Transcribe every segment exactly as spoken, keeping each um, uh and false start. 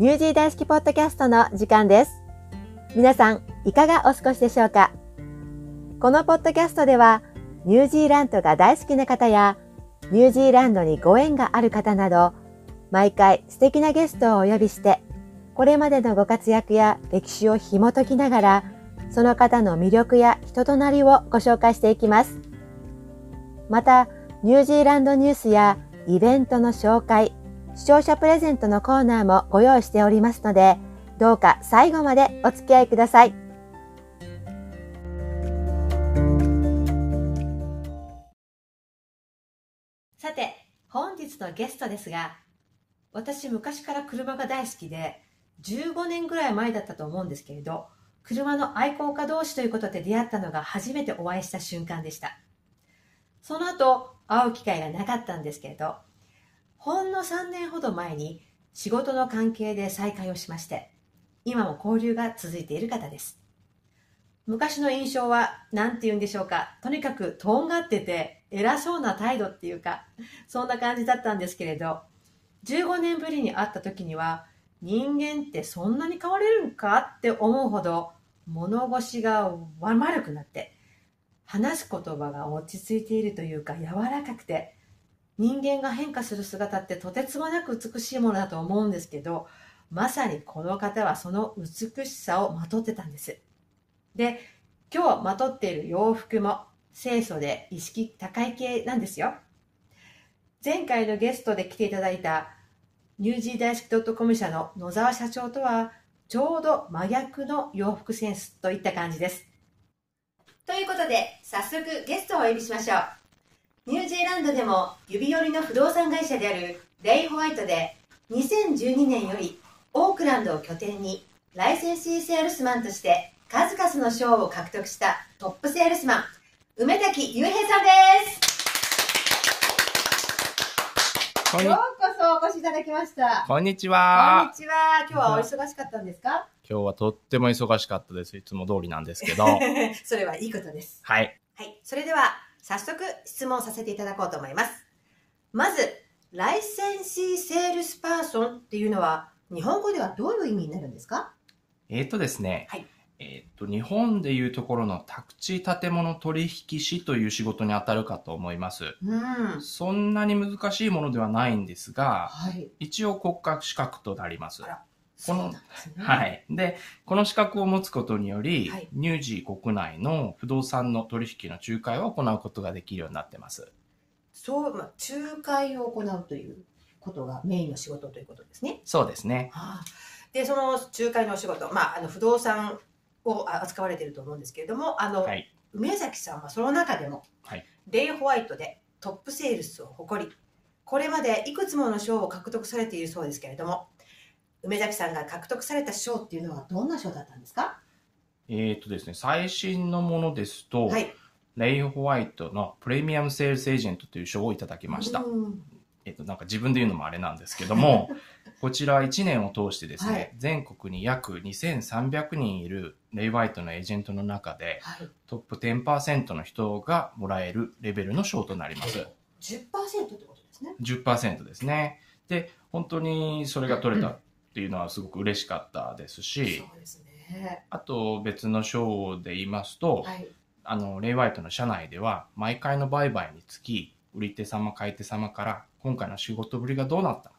ニュージー大好きポッドキャストの時間です。皆さん、いかがお過ごしでしょうか？このポッドキャストでは、ニュージーランドが大好きな方や、ニュージーランドにご縁がある方など、毎回素敵なゲストをお呼びして、これまでのご活躍や歴史を紐解きながら、その方の魅力や人となりをご紹介していきます。また、ニュージーランドニュースやイベントの紹介、視聴者プレゼントのコーナーもご用意しておりますので、どうか最後までお付き合いください。さて、本日のゲストですが、私昔から車が大好きで、じゅうごねんぐらい前だったと思うんですけれど、車の愛好家同士ということで出会ったのが初めてお会いした瞬間でした。その後、会う機会がなかったんですけれど、ほんのさんねんほど前に仕事の関係で再会をしまして、今も交流が続いている方です。昔の印象は何て言うんでしょうか、とにかくとんがってて偉そうな態度っていうか、そんな感じだったんですけれど、じゅうごねんぶりに会った時には、人間ってそんなに変われるんかって思うほど物腰が丸くなって、話す言葉が落ち着いているというか柔らかくて、人間が変化する姿ってとてつもなく美しいものだと思うんですけど、まさにこの方はその美しさをまとってたんです。で、今日まとっている洋服も清楚で意識高い系なんですよ。前回のゲストで来ていただいたニュージー大好き .com 社の野沢社長とはちょうど真逆の洋服センスといった感じです。ということで、早速ゲストをお呼びしましょう。ニュージーランドでも指折りの不動産会社であるレイ・ホワイトでにせんじゅうにねんよりオークランドを拠点にライセンシーセールスマンとして数々の賞を獲得したトップセールスマン、梅滝雄平さんです。ようこそお越しいただきました。こんにちは。こんにちは。今日はお忙しかったんですか？今日はとっても忙しかったです。いつも通りなんですけど。それはいいことです。はい。はい。それでは、早速質問させていただこうと思います。まず、ライセンシーセールスパーソンっていうのは日本語ではどういう意味になるんですか？えーとですね、はい、えーと日本でいうところの宅地建物取引士という仕事に当たるかと思います。うん、そんなに難しいものではないんですが、はい、一応国家資格となります。この、はい。で、この資格を持つことにより、はい、ニュージー国内の不動産の取引の仲介を行うことができるようになってます。そう、まあ、仲介を行うということがメインの仕事ということですね。そうですね。はあ、で、その仲介のお仕事、まあ、あの不動産を扱われていると思うんですけれども、あの、はい、梅崎さんはその中でも、はい、レイ・ホワイトでトップセールスを誇り、これまでいくつもの賞を獲得されているそうですけれども、梅崎さんが獲得された賞っていうのはどんな賞だったんですか？えっとですね、最新のものですと、はい、レイ・ホワイトのプレミアム・セールス・エージェントという賞をいただきました。えっと、なんか自分で言うのもあれなんですけども、こちらいちねんを通してですね、はい、全国に約にせんさんびゃくにんいるレイ・ホワイトのエージェントの中で、はい、トップ じゅっパーセント の人がもらえるレベルの賞となります。じゅっパーセント ってことですね。じゅっパーセント ですね。で、本当にそれが取れた、うんっていうのはすごく嬉しかったですし、そうですね、あと別の賞で言いますと、はい、あのレイ・ホワイトの社内では毎回の売買につき売り手様買い手様から今回の仕事ぶりがどうなった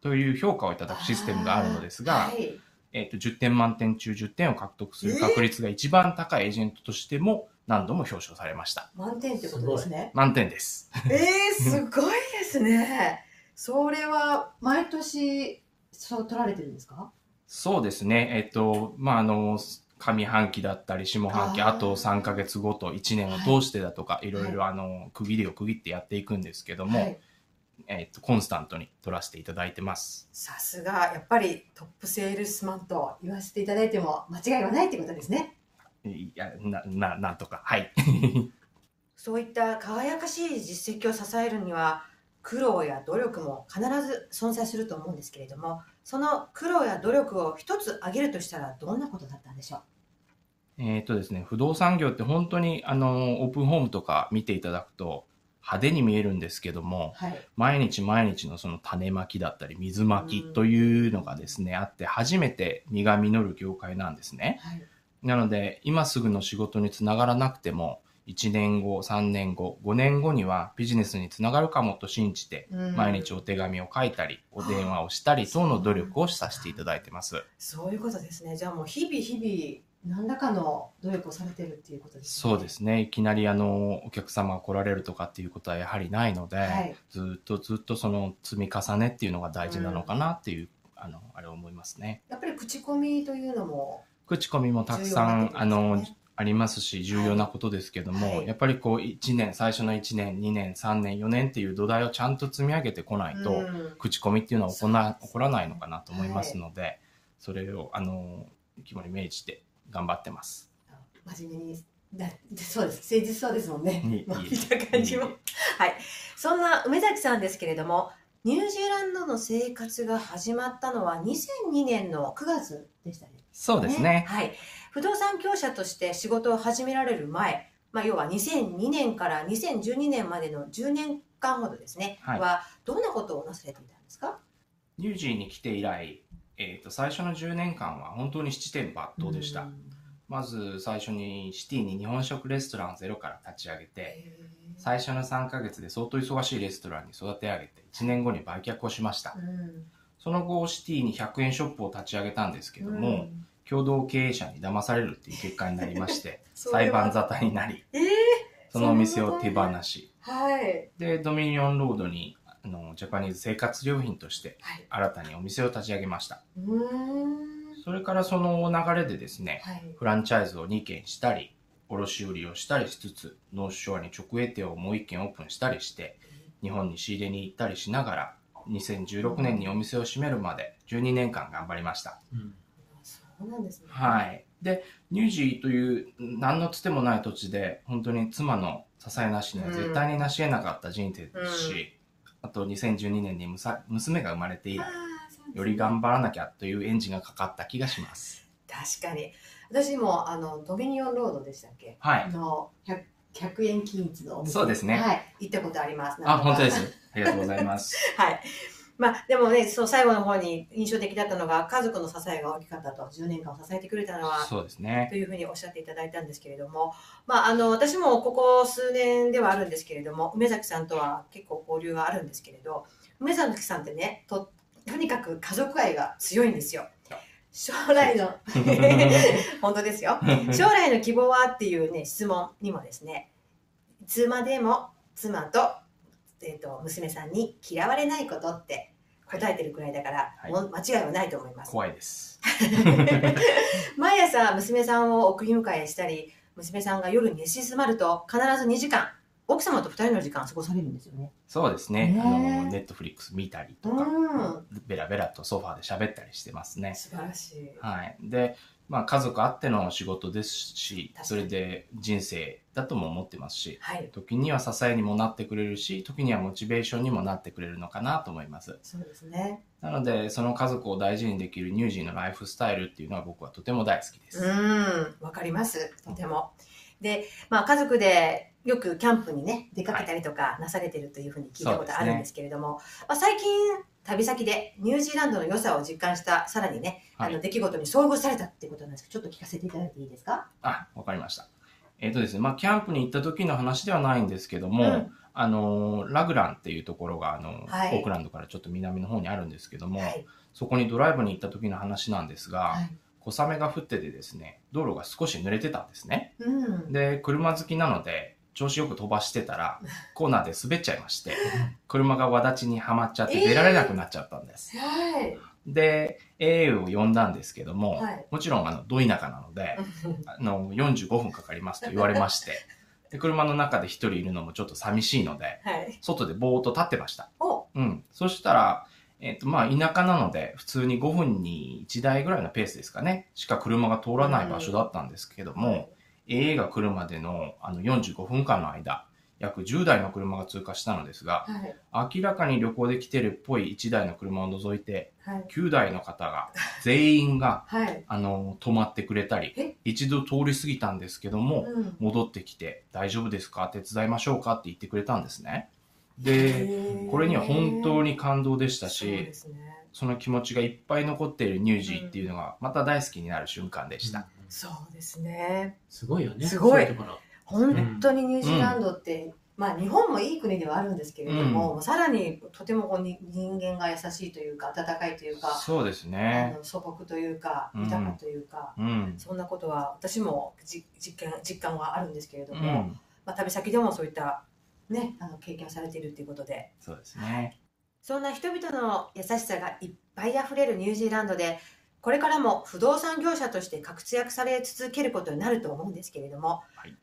という評価をいただくシステムがあるのですが、はい、えーとじゅってん満点中じゅってんを獲得する確率が一番高いエージェントとしても何度も表彰されました。満点ってことですね。満点です。えー、すごいですね。それは毎年そう取られてるんですか？そうですね。えっと、まあ、あの、上半期だったり、下半期、あ, あとさんかげつごといちねんを通してだとか、はい、いろいろ、あの、区切りを区切ってやっていくんですけども、はい、えっと、コンスタントに取らせていただいてます。さすが、やっぱりトップセールスマンと言わせていただいても間違いはないってことですね。いや、な、な、なんとか、はい。そういった輝かしい実績を支えるには、苦労や努力も必ず存在すると思うんですけれども、その苦労や努力を一つ挙げるとしたらどんなことだったんでしょう？えーとですね、不動産業って本当にあのオープンホームとか見ていただくと派手に見えるんですけども、はい、毎日毎日のその種まきだったり水まきというのがですね、あって初めて実が実る業界なんですね。はい、なので今すぐの仕事につながらなくてもいちねんご、さんねんご、ごねんごにはビジネスにつながるかもと信じて、うん、毎日お手紙を書いたりお電話をしたり等の努力をさせていただいてます。そういうことですね。じゃあもう日々日々何らかの努力をされてるっていうことですね。そうですね。いきなりあのお客様が来られるとかっていうことはやはりないので、はい、ずっとずっとその積み重ねっていうのが大事なのかなっていう、うん、あのあれを思いますね。やっぱり口コミというのも口コミもたくさん、ね、あのありますし、重要なことですけども、はい、やっぱりこういちねん、最初のいちねん、にねん、さんねん、よねんっていう土台をちゃんと積み上げてこないと、うん、口コミっていうのは起こな、起こらないのかなと思いますので、はい、それをあの肝に銘じて頑張ってます。真面目に、そうです。誠実そうですもんね。見た感じも。はい。そんな梅崎さんですけれども、ニュージーランドの生活が始まったのはにせんにねんのくがつでしたね。そうですね。はい。不動産業者として仕事を始められる前、まあ、要はにせんにねんからにせんじゅうにねんまでのじゅうねんかんほどですね、はい、はどんなことをなされていたんですか？ニュージーに来て以来、えーと、最初のじゅうねんかんは本当に七店舗圧倒でした。まず最初にシティに日本食レストランをゼロから立ち上げて、最初のさんかげつで相当忙しいレストランに育て上げていちねんごに売却をしました。その後シティにひゃくえんショップを立ち上げたんですけども、共同経営者に騙されるっていう結果になりまして裁判沙汰になり、えー、そのお店を手放し、はい、でドミニオンロードにあのジャパニーズ生活良品として新たにお店を立ち上げました。はい、それからその流れでですね、はい、フランチャイズをにけんしたり卸売りをしたりしつつ、ノースショアに直営店をもういっけんオープンしたりして日本に仕入れに行ったりしながらにせんじゅうろくねんにお店を閉めるまでじゅうにねんかん頑張りました。うん、そうなんですね。はい。で、ニュージーという何のつてもない土地で本当に妻の支えなしには絶対に成し得なかった人生ですし、うん、あとにせんじゅうにねんにむさ娘が生まれて以来、ね、より頑張らなきゃというエンジンがかかった気がします。確かに私もあのドミニオンロードでしたっけ、はい、の ひゃくえん均一のお店、そうですね、はい、行ったことあります。あ、本当です。ありがとうございます。はい、まあ、でもね、そう最後の方に印象的だったのが家族の支えが大きかったと、じゅうねんかんを支えてくれたのはそうですねというふうにおっしゃっていただいたんですけれども、まあ、あの私もここ数年ではあるんですけれども梅崎さんとは結構交流があるんですけれど、梅崎さんってね と, とにかく家族愛が強いんですよ。将来の本当ですよ。将来の希望はっていう、ね、質問にもですね、いつまでも妻とえーと、娘さんに嫌われないことって答えてるくらいだから、はい、間違いはないと思います。怖いです。毎朝娘さんを送り迎えしたり、娘さんが夜寝静まると必ずにじかん奥様とふたりの時間過ごされるんですよね。そうですね。あのネットフリックス見たりとか、うん、ベラベラとソファーで喋ったりしてますね。素晴らしい。はい。で、まあ、家族あっての仕事ですし、それで人生だとも思ってますし、はい、時には支えにもなってくれるし、時にはモチベーションにもなってくれるのかなと思います。そうですね。なのでその家族を大事にできるニュージーのライフスタイルっていうのは僕はとても大好きです。うん、わかります、とても、うん、で、まあ、家族でよくキャンプにね出かけたりとかなされてるというふうに聞いたことあるんですけれども、はい、まあ、最近旅先でニュージーランドの良さを実感した、さらにね、はい、あの出来事に遭遇されたっていうことなんですけど、ちょっと聞かせていただいていいですか？あ、わかりました。えっとですね、まあ、キャンプに行った時の話ではないんですけども、うん、あのラグランっていうところがあの、はい、オークランドからちょっと南の方にあるんですけども、はい、そこにドライブに行った時の話なんですが、はい、小雨が降っててですね、道路が少し濡れてたんですね。うん、で、車好きなので、調子よく飛ばしてたらコーナーで滑っちゃいまして車が輪立ちにはまっちゃって出られなくなっちゃったんです。えー、で エーエー を呼んだんですけども、はい、もちろんあのど田舎なのであのよんじゅうごふんかかりますと言われましてで車の中で一人いるのもちょっと寂しいので、はい、外でぼーっと立ってました。うん、そしたら、えーとまあ、田舎なので普通にごふんにいちだいぐらいのペースですかねしか車が通らない場所だったんですけども、うん、エーエー が来るまでの、あのよんじゅうごふんかんの間、約じゅうだいの車が通過したのですが、はい、明らかに旅行で来てるっぽいいちだいの車を除いて、はい、きゅうだいの方が全員が、はい、あの止まってくれたり、一度通り過ぎたんですけども、うん、戻ってきて大丈夫ですか、手伝いましょうかって言ってくれたんですね。でこれには本当に感動でしたし、 そうですね、その気持ちがいっぱい残っている乳児っていうのがまた大好きになる瞬間でした、うん、そうですね、すごいよね、すごい、本当にニュージーランドって、うん、まあ、日本もいい国ではあるんですけれども、うん、さらにとてもこうに人間が優しいというか温かいというか、そうですね、あの素朴というか豊かというか、うん、そんなことは私もじ 実感、実感はあるんですけれども、うん、まあ、旅先でもそういった、ね、あの経験をされているということで、そうですね、そんな人々の優しさがいっぱいあふれるニュージーランドで、これからも不動産業者として活躍され続けることになると思うんですけれども、はい、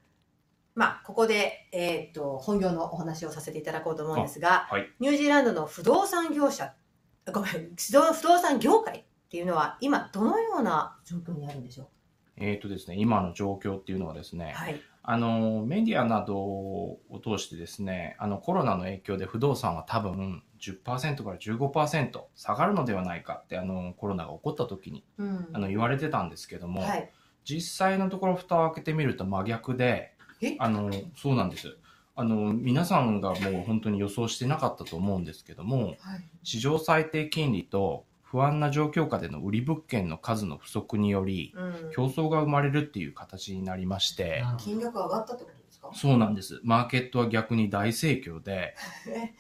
まあ、ここで、えー、と本業のお話をさせていただこうと思うんですが、はい、ニュージーランドの不動産業者ごめん不動産業界っていうのは今どのような状況にあるんでしょう。えーとですね、今の状況っていうのはですね、はい、あのメディアなどを通してですね、あのコロナの影響で不動産は多分 じゅっパーセント から じゅうごパーセント 下がるのではないかって、あのコロナが起こった時に、うん、あの言われてたんですけども、はい、実際のところ蓋を開けてみると真逆で、あのそうなんです、あの皆さんがもう本当に予想してなかったと思うんですけども、はい、市場最低金利と不安な状況下での売り物件の数の不足により、うん、競争が生まれるっていう形になりまして、うん、金額が上がったってことですか。そうなんです、マーケットは逆に大盛況で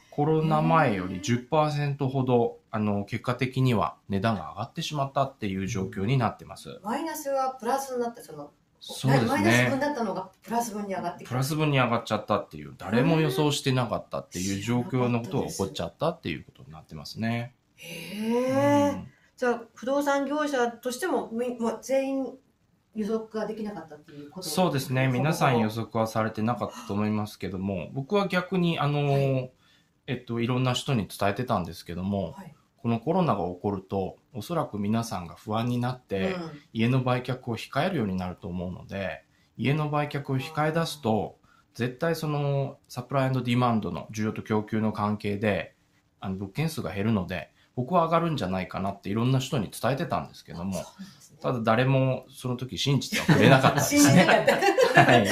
コロナ前より じゅっパーセント ほどあの結果的には値段が上がってしまったっていう状況になってます、うん、マイナスはプラスになって、そのそうですね、マイナス分だったのがプラス分に上がってきた、プラス分に上がっちゃったっていう、誰も予想してなかったっていう状況のことが起こっちゃったっていうことになってますね。へえ、うん、じゃあ不動産業者としても全員予測ができなかったっていうこと。そうですね、皆さん予測はされてなかったと思いますけども、僕は逆にあの、はい、えっといろんな人に伝えてたんですけども、はい、このコロナが起こるとおそらく皆さんが不安になって、うん、家の売却を控えるようになると思うので、家の売却を控え出すと、うん、絶対そのサプライ&ディマンドの需要と供給の関係であの物件数が減るので僕は上がるんじゃないかなっていろんな人に伝えてたんですけども、ね、ただ誰もその時信じてはくれなかったですね。信じなかった、はい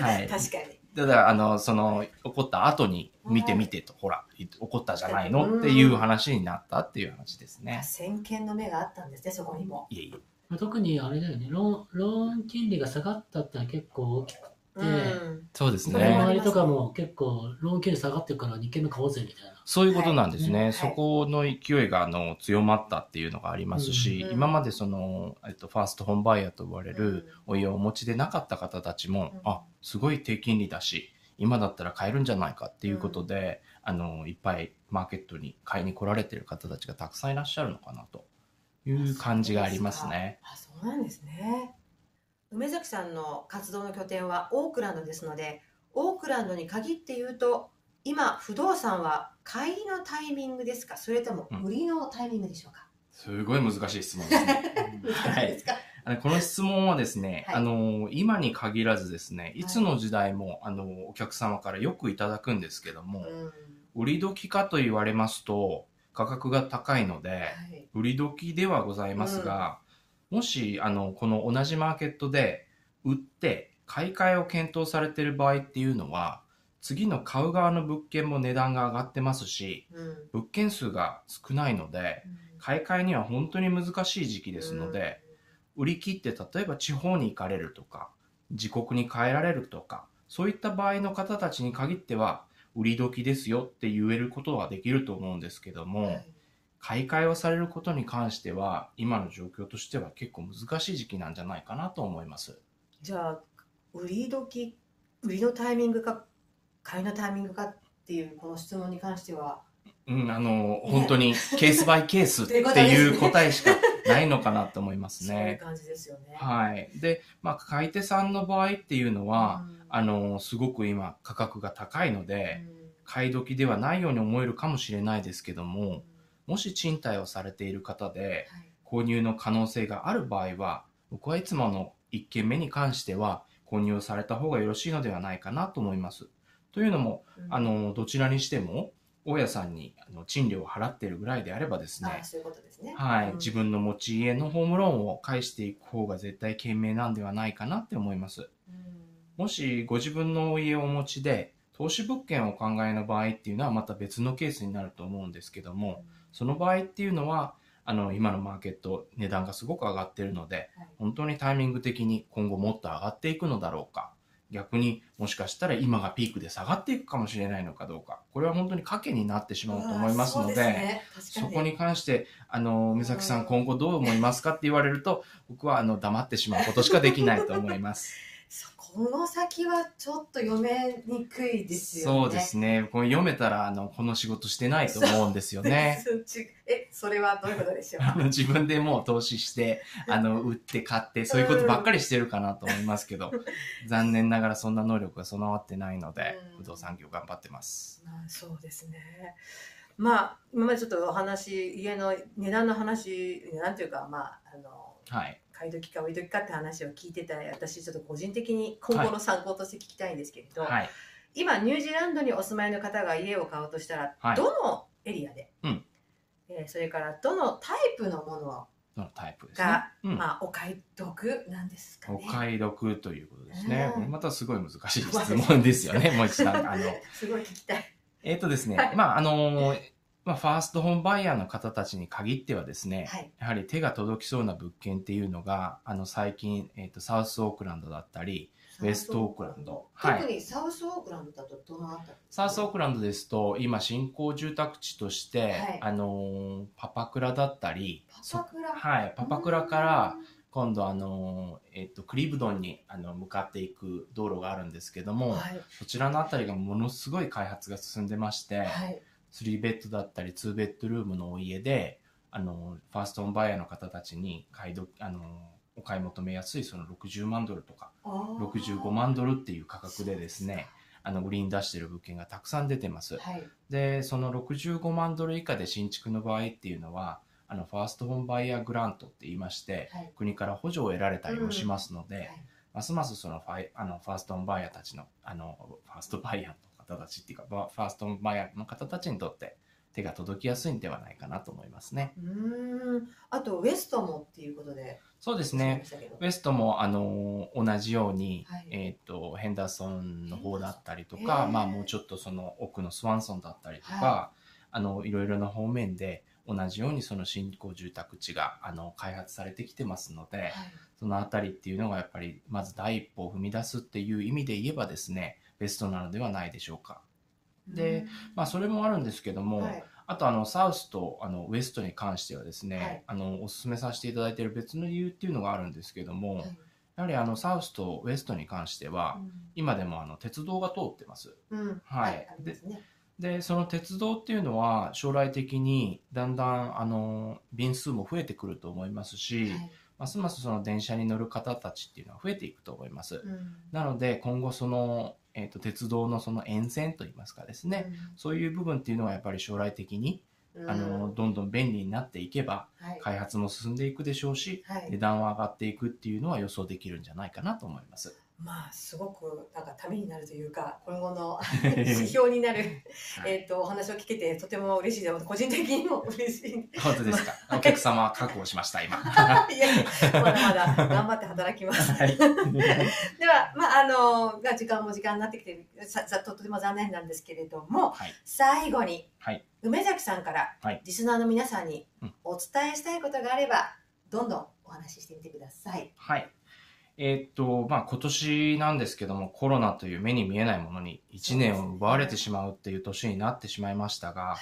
はい、確かに、ただあのその起こった後に見てみてと、ほら起こったじゃないのっていう話になったっていう話ですね。先見の目があったんですね、そこにも。いえいえ、特にあれだよね、ローン、ローン金利が下がったってのは結構大きくて、うん、そうですね、周りとかも結構ローン金利下がってるからにけんめ買おうぜみたいな、そういうことなんですね、はい、そこの勢いがあの強まったっていうのがありますし、うん、今までその、えっと、ファーストホームバイヤーと呼ばれるお家をお持ちでなかった方たちも、うん、あ、すごい低金利だし今だったら買えるんじゃないかっていうことで、うん、あのいっぱいマーケットに買いに来られてる方たちがたくさんいらっしゃるのかなという感じがありますね。あ、そうなんですね。梅崎さんの活動の拠点はオークランドですので、オークランドに限って言うと今不動産は買いのタイミングですか、それとも売りのタイミングでしょうか。うん、すごい難しい質問ですね。難しいですか。はい、この質問はですね、はい、あの今に限らずですね、いつの時代も、はい、あのお客様からよくいただくんですけども、うん、売り時かと言われますと価格が高いので、はい、売り時ではございますが、うん、もしあのこの同じマーケットで売って買い替えを検討されている場合っていうのは、次の買う側の物件も値段が上がってますし、うん、物件数が少ないので、うん、買い替えには本当に難しい時期ですので、うん、売り切って例えば地方に行かれるとか自国に帰られるとか、そういった場合の方たちに限っては売り時ですよって言えることはできると思うんですけども、はい、買い替えをされることに関しては今の状況としては結構難しい時期なんじゃないかなと思います。じゃあ売り時、売りのタイミングか買いのタイミングかっていうこの質問に関しては、うん、あの本当にケースバイケースっていう答えしかないのかなと思いますね。そういう感じですよね。はい。で、まあ、買い手さんの場合っていうのは、うん、あのすごく今価格が高いので、うん、買い時ではないように思えるかもしれないですけども、うん、もし賃貸をされている方で、はい、購入の可能性がある場合は、僕はいつものいっけんめに関しては購入をされた方がよろしいのではないかなと思います。というのも、うん、あのどちらにしても大家さんにあの賃料を払っているぐらいであればですね、自分の持ち家のホームローンを返していく方が絶対賢明なんではないかなって思います。うん、もしご自分のお家をお持ちで投資物件をお考えの場合っていうのはまた別のケースになると思うんですけども、うん、その場合っていうのはあの今のマーケット値段がすごく上がっているので、はい、本当にタイミング的に今後もっと上がっていくのだろうか、逆にもしかしたら今がピークで下がっていくかもしれないのかどうか、これは本当に賭けになってしまうと思いますの で, そ, で、ね、そこに関してあの目崎さん今後どう思いますかって言われると僕はあの黙ってしまうことしかできないと思いますこの先はちょっと読めにくいですよね。そうですね、これ読めたらあのこの仕事してないと思うんですよね。え、それはどういうことでしょうあの自分でもう投資してあの売って買ってそういうことばっかりしてるかなと思いますけど、うん、残念ながらそんな能力が備わってないので、うん、不動産業頑張ってます、うん、そうですね。まあ今までちょっとお話、家の値段の話なんていうか、まああの、はい、買い時か売り時かって話を聞いてたら、私ちょっと個人的に今後の参考として聞きたいんですけれど、はい、今ニュージーランドにお住まいの方が家を買おうとしたら、はい、どのエリアで、うん、えー、それからどのタイプのものをのタイプですね、が、うん、まあ、お買い得なんですかね。お買い得ということですね。これまたすごい難しい質問ですよね。もう一度あのすごい聞きたい。えっとですね、はい、まああのーまあ、ファーストホームバイヤーの方たちに限ってはですね、はい、やはり手が届きそうな物件っていうのが、あの最近、えーと、サウスオークランドだったり、ウェストオークランド。特にサウスオークランドだとどのあたりですか？サウスオークランドですと、今、新興住宅地として、はい、あの、パパクラだったり、パパクラ、はい、パパクラから、今度あの、えっと、クリブドンにあの向かっていく道路があるんですけども、はい、そちらのあたりがものすごい開発が進んでまして、はい、スリーベッドだったりツーベッドルームのお家で、あのファーストオンバイヤーの方たちに買いどあのお買い求めやすいそのろくじゅうまんドルとかろくじゅうごまんドルっていう価格でですね、あの売りに出している物件がたくさん出てます、はい、でそのろくじゅうごまんドル以下で新築の場合っていうのは、あのファーストホームバイヤーグラントって言いまして、はい、国から補助を得られたりもしますので、うん、はい、ますますそのファイあのファーストホームバイヤーたちのあのファーストバイヤーの方たちっていうか、ファーストバイヤーの方たちにとって手が届きやすいんではないかなと思いますね。うーん、あとウエストもっていうことで。そうですね、ウエストもあの同じように、はい、えー、とヘンダーソンの方だったりとか、まあ、もうちょっとその奥のスワンソンだったりとか、はい、あのいろいろな方面で同じようにその新興住宅地があの開発されてきてますので、はい、そのあたりっていうのがやっぱりまず第一歩を踏み出すっていう意味で言えばですね、ベストなのではないでしょうか。で、まあ、それもあるんですけども、はい、あとあのサウスとあのウエストに関してはですね、はい、あのおすすめさせていただいている別の理由っていうのがあるんですけども、はい、やはりあのサウスとウエストに関しては、うん、今でもあの鉄道が通ってます、うん、はい、でその鉄道っていうのは将来的にだんだんあの便数も増えてくると思いますし、はい、ますますその電車に乗る方たちっていうのは増えていくと思います、うん、なので今後そのえー、と鉄道 の, その沿線といいますかですね、うん、そういう部分っていうのはやっぱり将来的に、うん、あのどんどん便利になっていけば、はい、開発も進んでいくでしょうし、はい、値段は上がっていくっていうのは予想できるんじゃないかなと思います。まあ、すごくなんかためになるというか、今後の指標になるえとお話を聞けてとても嬉しいです。個人的にも嬉しい。本当ですか、まあ、お客様は確保しました今いやまだまだ頑張って働きます、はい、では、まあ、あの時間も時間になってきてささ と, とても残念なんですけれども、はい、最後に、はい、梅崎さんから、はい、リスナーの皆さんにお伝えしたいことがあれば、うん、どんどんお話ししてみてください。はい、えっとまあ、今年なんですけども、コロナという目に見えないものにいちねんを奪われてしまうっていう年になってしまいましたが、はい、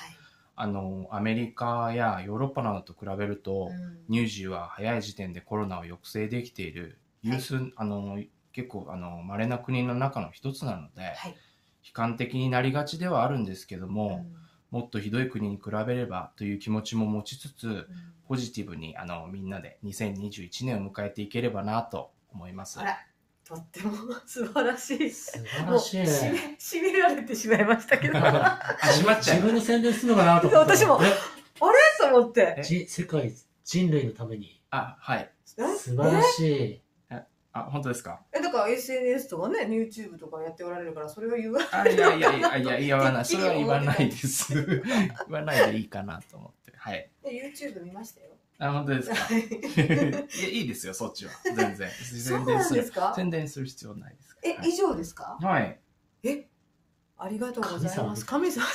あのアメリカやヨーロッパなどと比べると、うん、ニュージーは早い時点でコロナを抑制できている有数、はい、あの結構あの稀な国の中の一つなので、はい、悲観的になりがちではあるんですけども、うん、もっとひどい国に比べればという気持ちも持ちつつ、うん、ポジティブにあのみんなでにせんにじゅういちねんを迎えていければなと思います。あら、とっても素晴らしい。素晴らしい、ね、締め、締められてしまいましたけど自分の宣伝するのかなと思って私もあれと思って、世界人類のために、あ、はい、素晴らしい。あ、本当ですか。え、だから エスエヌエス とかね、YouTube とかやっておられるから、それは言わない。いやいやいやいや言わない。それは言わないです。言わないでいいかなと思って。はい。で YouTube 見ましたよ。あ、本当ですか。いや、いいですよ、そっちは全然。宣伝する。そうなんですか。宣伝する必要ないです。え、以上ですか。はい。え、ありがとうございます。神様。さ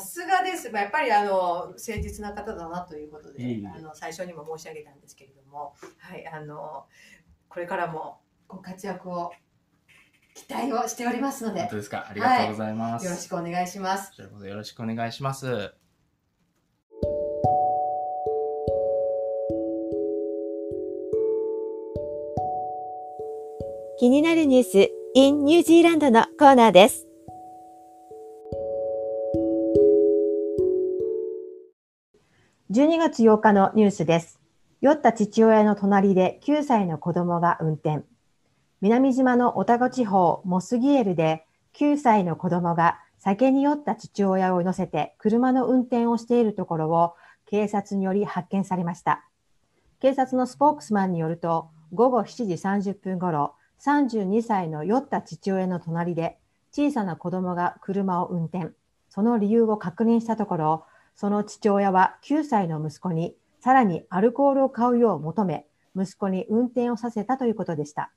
すがです。やっぱりあの誠実な方だなということで、いいね、あの最初にも申し上げたんですけれども、はい、あのこれからもご活躍を期待をしておりますので。本当ですか。ありがとうございます。はい、よろしくお願いします。ということでよろしくお願いします。気になるニュース in ニュージーランドのコーナーです。じゅうにがつようかのニュースです。酔った父親の隣できゅうさいの子供が運転。南島のオタゴ地方モスギエルできゅうさいの子供が酒に酔った父親を乗せて車の運転をしているところを警察により発見されました。警察のスポークスマンによると、ごごしちじさんじゅっぷんごろ、さんじゅうにさいの酔った父親の隣で小さな子供が車を運転。その理由を確認したところ、その父親はきゅうさいの息子にさらにアルコールを買うよう求め、息子に運転をさせたということでした。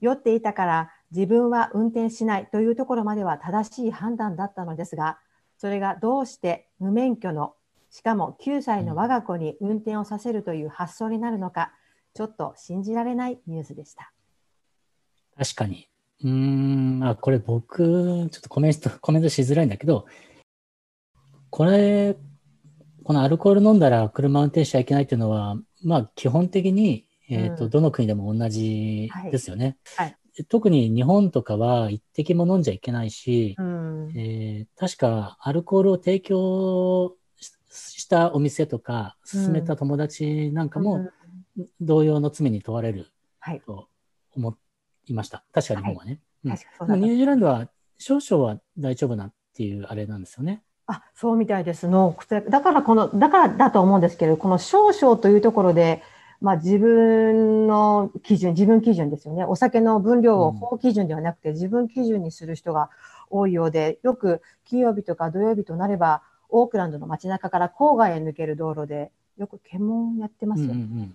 酔っていたから自分は運転しないというところまでは正しい判断だったのですが、それがどうして無免許の、しかもきゅうさいの我が子に運転をさせるという発想になるのか、ちょっと信じられないニュースでした。確かに。うーん、あ、これ僕、ちょっとコメント、コメントしづらいんだけど、これ、このアルコール飲んだら車運転しちゃいけないっていうのは、まあ基本的に、えっと、どの国でも同じですよね。うん、はいはい、特に日本とかは一滴も飲んじゃいけないし、うん、えー、確かアルコールを提供したお店とか、勧めた友達なんかも同様の罪に問われると思いました。はい、確か日本はね。はい、うん、まあ、ニュージーランドは少々は大丈夫なっていうあれなんですよね。あ、そうみたいですの。だからこの、だからだと思うんですけど、この少々というところで、まあ自分の基準、自分基準ですよね。お酒の分量を法基準ではなくて自分基準にする人が多いようで、よく金曜日とか土曜日となれば、オークランドの街中から郊外へ抜ける道路で、よく検問やってますよね。うんうん、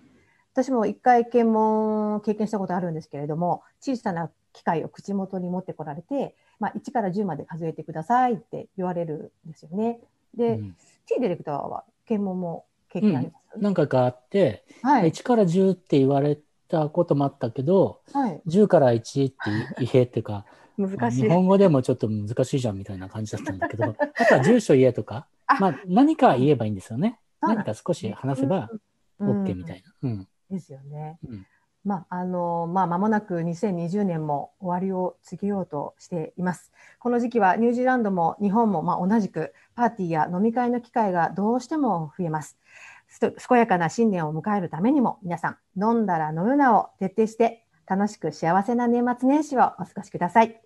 私も一回検問経験したことあるんですけれども、小さな機械を口元に持ってこられて、まあ、いちからじゅうまで数えてくださいって言われるんですよね。で、うん、T ディレクターは検問も経験あります？うん、何回かあって、はい、いちからじゅうって言われたこともあったけど、はい、じゅうからいちって言えっていうか難しい、日本語でもちょっと難しいじゃんみたいな感じだったんだけどあとは住所言えとか、まあ、何か言えばいいんですよね。何か少し話せば OK みたいな。ですよね。うん、まああのまあ、間もなくにせんにじゅうねんも終わりを告げようとしています。この時期はニュージーランドも日本もまあ同じくパーティーや飲み会の機会がどうしても増えます。健やかな新年を迎えるためにも皆さん、飲んだら飲むなを徹底して楽しく幸せな年末年始をお過ごしください。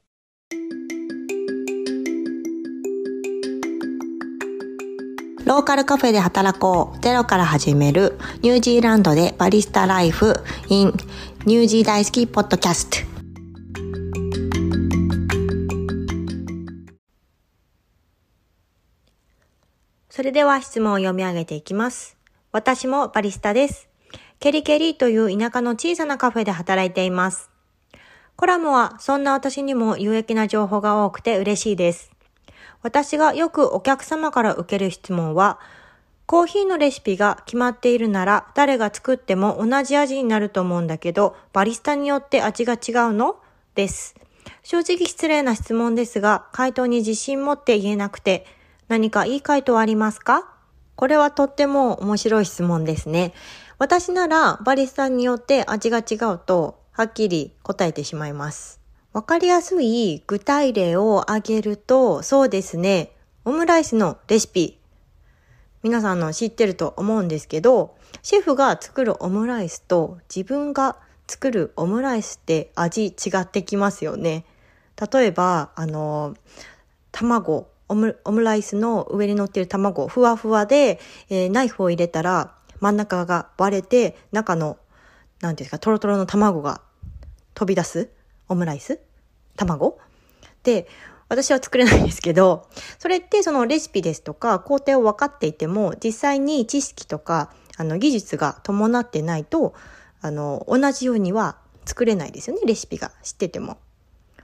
ローカルカフェで働こう、ゼロから始めるニュージーランドでバリスタライフ in ニュージー大好きポッドキャスト。それでは質問を読み上げていきます。私もバリスタです。ケリケリという田舎の小さなカフェで働いています。コラムはそんな私にも有益な情報が多くて嬉しいです。私がよくお客様から受ける質問は、コーヒーのレシピが決まっているなら誰が作っても同じ味になると思うんだけど、バリスタによって味が違うの？です。正直失礼な質問ですが、回答に自信持って言えなくて、何かいい回答はありますか？これはとっても面白い質問ですね。私ならバリスタによって味が違うとはっきり答えてしまいます。わかりやすい具体例を挙げると、そうですね、オムライスのレシピ、皆さんの知ってると思うんですけど、シェフが作るオムライスと自分が作るオムライスって味違ってきますよね。例えば、あの、卵、オム、オムライスの上に乗ってる卵、ふわふわで、えー、ナイフを入れたら真ん中が割れて中のなんていうんですか、トロトロの卵が飛び出すオムライス卵で、私は作れないんですけど、それってそのレシピですとか工程を分かっていても、実際に知識とかあの技術が伴ってないと、あの同じようには作れないですよね、レシピが知ってても。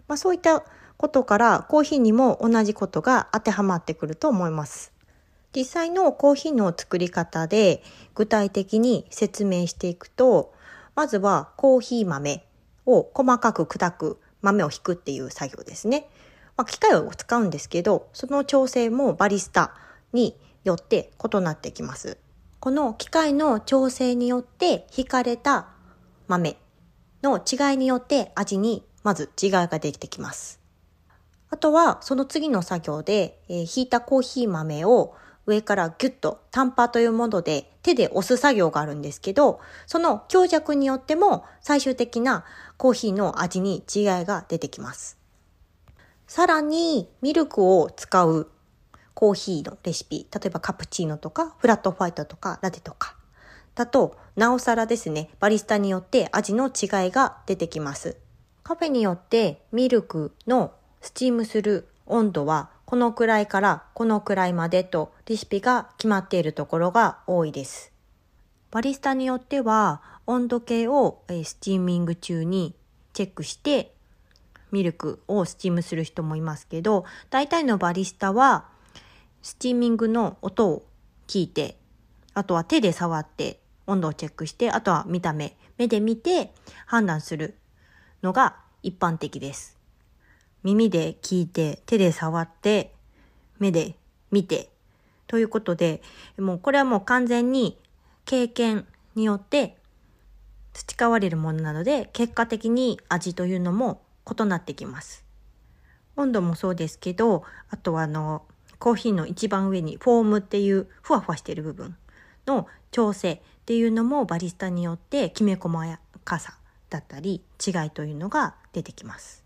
まあ、そういったことからコーヒーにも同じことが当てはまってくると思います。実際のコーヒーの作り方で具体的に説明していくと、まずはコーヒー豆を細かく砕く、豆をひくっていう作業ですね。まあ、機械を使うんですけど、その調整もバリスタによって異なってきます。この機械の調整によってひかれた豆の違いによって味にまず違いができてきます。あとはその次の作業で、えー、ひいたコーヒー豆を上からギュッと単波というもので手で押す作業があるんですけど、その強弱によっても最終的なコーヒーの味に違いが出てきます。さらにミルクを使うコーヒーのレシピ、例えばカプチーノとかフラットホワイトとかラテとかだと、なおさらですね、バリスタによって味の違いが出てきます。カフェによってミルクのスチームする温度はこのくらいからこのくらいまでとレシピが決まっているところが多いです。バリスタによっては温度計をスチーミング中にチェックしてミルクをスチームする人もいますけど、大体のバリスタはスチーミングの音を聞いて、あとは手で触って温度をチェックして、あとは見た目、目で見て判断するのが一般的です。耳で聞いて、手で触って、目で見てということで、もうこれはもう完全に経験によって培われるものなので、結果的に味というのも異なってきます。温度もそうですけど、あとはあのコーヒーの一番上にフォームっていうふわふわしている部分の調整っていうのもバリスタによってきめ細かさだったり違いというのが出てきます。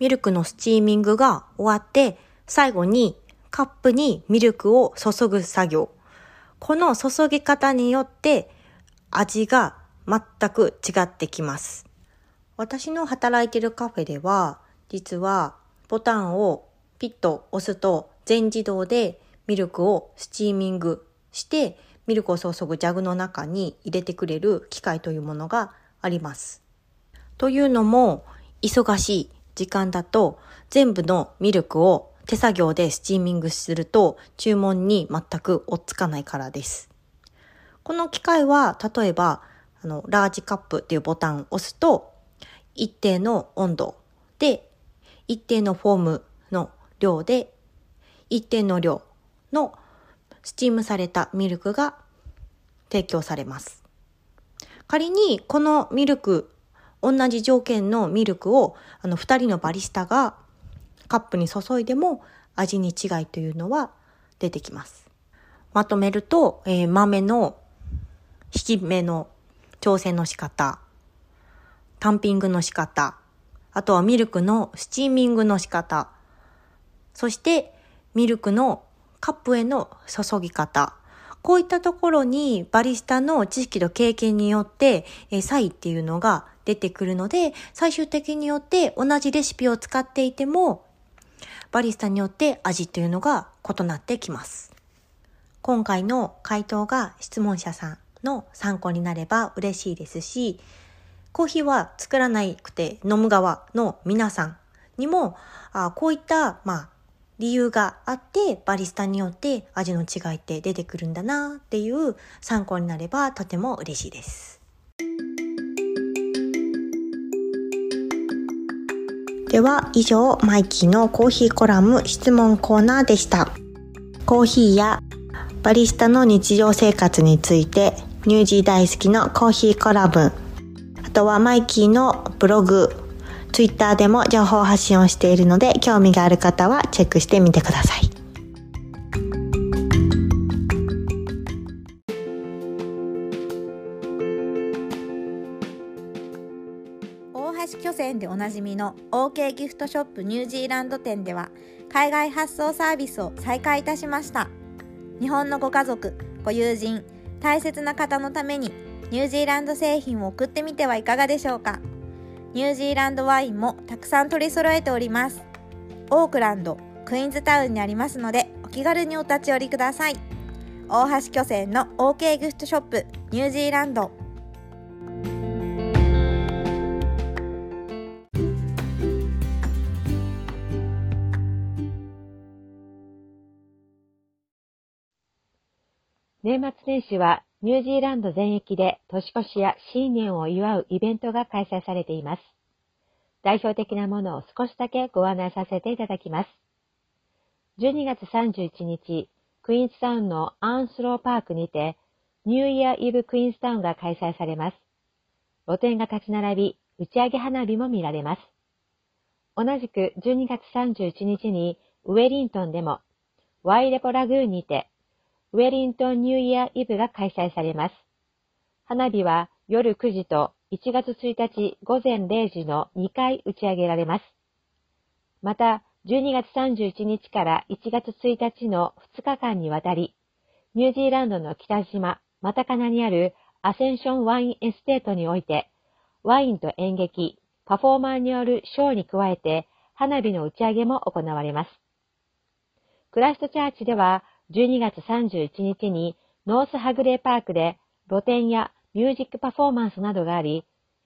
ミルクのスチーミングが終わって、最後にカップにミルクを注ぐ作業。この注ぎ方によって味が全く違ってきます。私の働いているカフェでは、実はボタンをピッと押すと全自動でミルクをスチーミングして、ミルクを注ぐジャグの中に入れてくれる機械というものがあります。というのも、忙しい時間だと全部のミルクを手作業でスチーミングすると注文に全く追っつかないからです。この機械は例えばあのラージカップっていうボタンを押すと、一定の温度で一定のフォームの量で一定の量のスチームされたミルクが提供されます。仮にこのミルク、同じ条件のミルクをあのふたりのバリスタがカップに注いでも味に違いというのは出てきます。まとめると、えー、豆の引き目の調整の仕方、タンピングの仕方、あとはミルクのスチーミングの仕方、そしてミルクのカップへの注ぎ方、こういったところにバリスタの知識と経験によって差異っていうのが出てくるので、最終的によって同じレシピを使っていてもバリスタによって味というのが異なってきます。今回の回答が質問者さんの参考になれば嬉しいですし、コーヒーは作らなくて飲む側の皆さんにも、あ、こういったまあ理由があってバリスタによって味の違いって出てくるんだなっていう参考になればとても嬉しいです。では以上、マイキーのコーヒーコラム質問コーナーでした。コーヒーやバリスタの日常生活について、ニュージー大好きのコーヒーコラム、あとはマイキーのブログ、ツイッターでも情報発信をしているので、興味がある方はチェックしてみてください。大橋巨泉でおなじみの オーケー ギフトショップニュージーランド店では、海外発送サービスを再開いたしました。日本のご家族、ご友人、大切な方のためにニュージーランド製品を送ってみてはいかがでしょうか。ニュージーランドワインもたくさん取り揃えております。オークランド、クイーンズタウンにありますので、お気軽にお立ち寄りください。大橋巨泉の OK ギフトショップニュージーランド。年末年始はニュージーランド全域で年越しや新年を祝うイベントが開催されています。代表的なものを少しだけご案内させていただきます。じゅうにがつさんじゅういちにち、クイーンズタウンのアンスローパークにてニューイヤーイブクイーンズタウンが開催されます。露店が立ち並び、打ち上げ花火も見られます。同じくじゅうにがつさんじゅういちにちにウェリントンでもワイレポラグーンにてウェリントンニューイヤーイブが開催されます。花火は夜くじといちがつついたちごぜんれいじのにかい打ち上げられます。また、じゅうにがつさんじゅういちにちからいちがつついたちのふつかかんにわたり、ニュージーランドの北島、マタカナにあるアセンションワインエステートにおいて、ワインと演劇、パフォーマーによるショーに加えて、花火の打ち上げも行われます。クライストチャーチでは、じゅうにがつさんじゅういちにちにノースハグレーパークで露店やミュージックパフォーマンスなどがあり、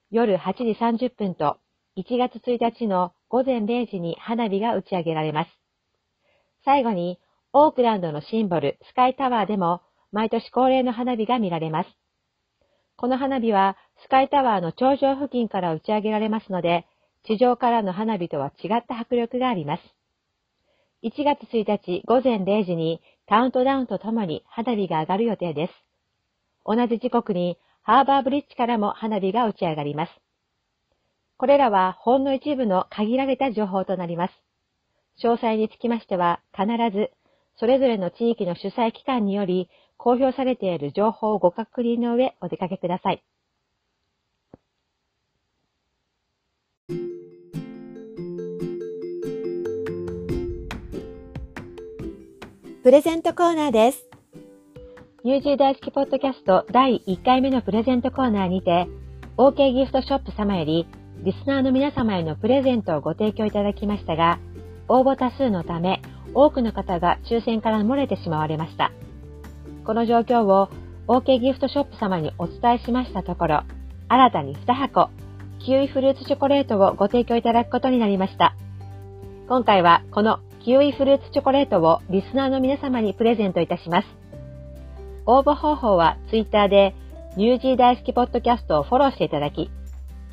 夜はちじさんじゅっぷんといちがつついたちのごぜんれいじに花火が打ち上げられます。最後にオークランドのシンボルスカイタワーでも毎年恒例の花火が見られます。この花火はスカイタワーの頂上付近から打ち上げられますので、地上からの花火とは違った迫力があります。いちがつついたちごぜんれいじにカウントダウンとともに花火が上がる予定です。同じ時刻にハーバーブリッジからも花火が打ち上がります。これらはほんの一部の限られた情報となります。詳細につきましては必ずそれぞれの地域の主催機関により公表されている情報をご確認の上お出かけください。プレゼントコーナーです。ニュージー大好きポッドキャストだいいっかいめのプレゼントコーナーにて、OK ギフトショップ様よりリスナーの皆様へのプレゼントをご提供いただきましたが、応募多数のため多くの方が抽選から漏れてしまわれました。この状況を OK ギフトショップ様にお伝えしましたところ、新たににはこ、キウイフルーツチョコレートをご提供いただくことになりました。今回はこのキウイフルーツチョコレートをリスナーの皆様にプレゼントいたします。応募方法はツイッターでニュージー大好きポッドキャストをフォローしていただき、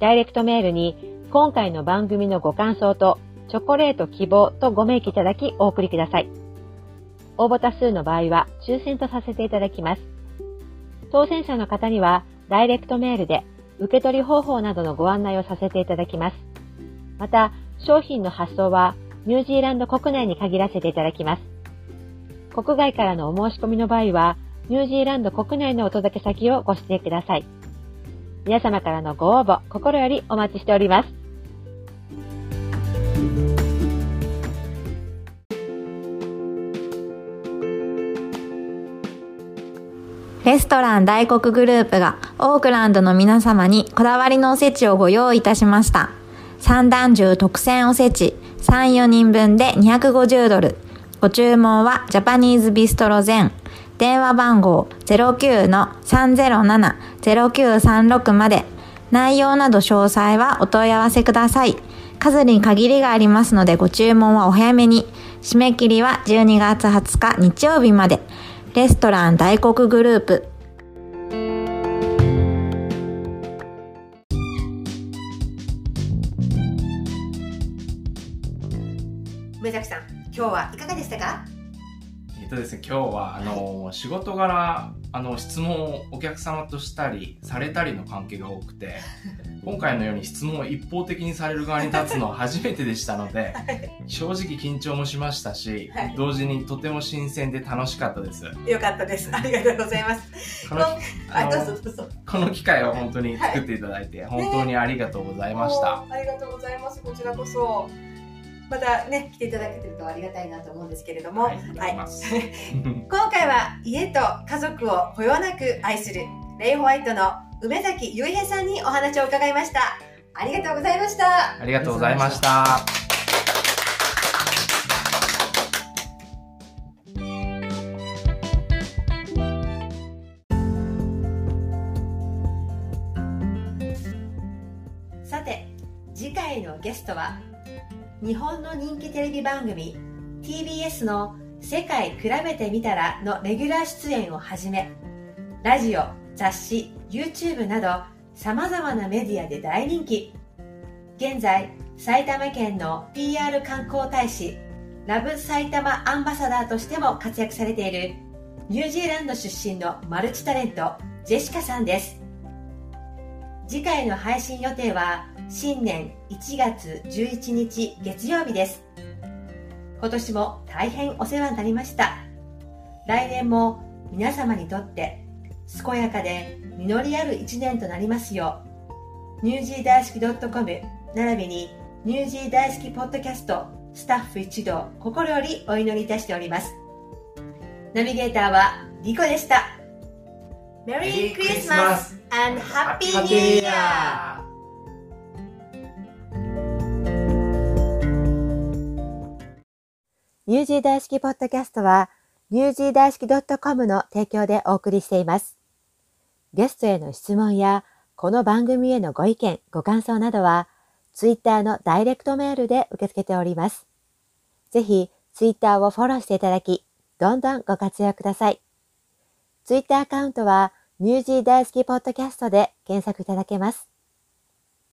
ダイレクトメールに今回の番組のご感想とチョコレート希望とご明記いただきお送りください。応募多数の場合は抽選とさせていただきます。当選者の方にはダイレクトメールで受け取り方法などのご案内をさせていただきます。また、商品の発送はニュージーランド国内に限らせていただきます。国外からのお申し込みの場合は、ニュージーランド国内のお届け先をご指定ください。皆様からのご応募、心よりお待ちしております。レストラン大国グループがオークランドの皆様にこだわりのおせちをご用意いたしました。三段重特選おせち、さん、よにんぶんでにひゃくごじゅうドル。ご注文はジャパニーズビストロゼン。電話番号 ゼロきゅうのさんゼロななのゼロきゅうさんろく まで。内容など詳細はお問い合わせください。数に限りがありますのでご注文はお早めに。締め切りはじゅうにがつはつか日曜日まで。レストラン大国グループ。梅崎さん、今日はいかがでしたか？えっとですね、今日はあの、はい、仕事柄あの質問をお客様としたりされたりの関係が多くて、今回のように質問を一方的にされる側に立つのは初めてでしたので、はい、正直緊張もしましたし、はい、同時にとても新鮮で楽しかったです。よかったです。ありがとうございます。この、あの、どうぞどうぞ。この機会を本当に作っていただいて、はい、本当にありがとうございました。ね、ありがとうございます。こちらこそ。またね、来ていただけてるとありがたいなと思うんですけれども、はい、はい、今回は家と家族をこよなく愛するレイ・ホワイトの梅崎雄平さんにお話を伺いました。ありがとうございました。ありがとうございました。次回のゲストは日本の人気テレビ番組 ティービーエス の世界比べてみたらのレギュラー出演をはじめ、ラジオ、雑誌、YouTube などさまざまなメディアで大人気、現在埼玉県の ピーアール 観光大使ラブ埼玉アンバサダーとしても活躍されているニュージーランド出身のマルチタレントジェシカさんです。次回の配信予定は新年いちがつじゅういちにち月曜日です。今年も大変お世話になりました。来年も皆様にとって健やかで実りあるいちねんとなりますよう、ニュージー大好き .com 並びにニュージー大好きポッドキャストスタッフ一同心よりお祈りいたしております。ナビゲーターはリコでした。メリークリスマス and Happy New Year!ニュージー大好きポッドキャストはニュージー大好き .com の提供でお送りしています。ゲストへの質問やこの番組へのご意見、ご感想などはツイッターのダイレクトメールで受け付けております。ぜひツイッターをフォローしていただき、どんどんご活用ください。ツイッターアカウントはニュージー大好きポッドキャストで検索いただけます。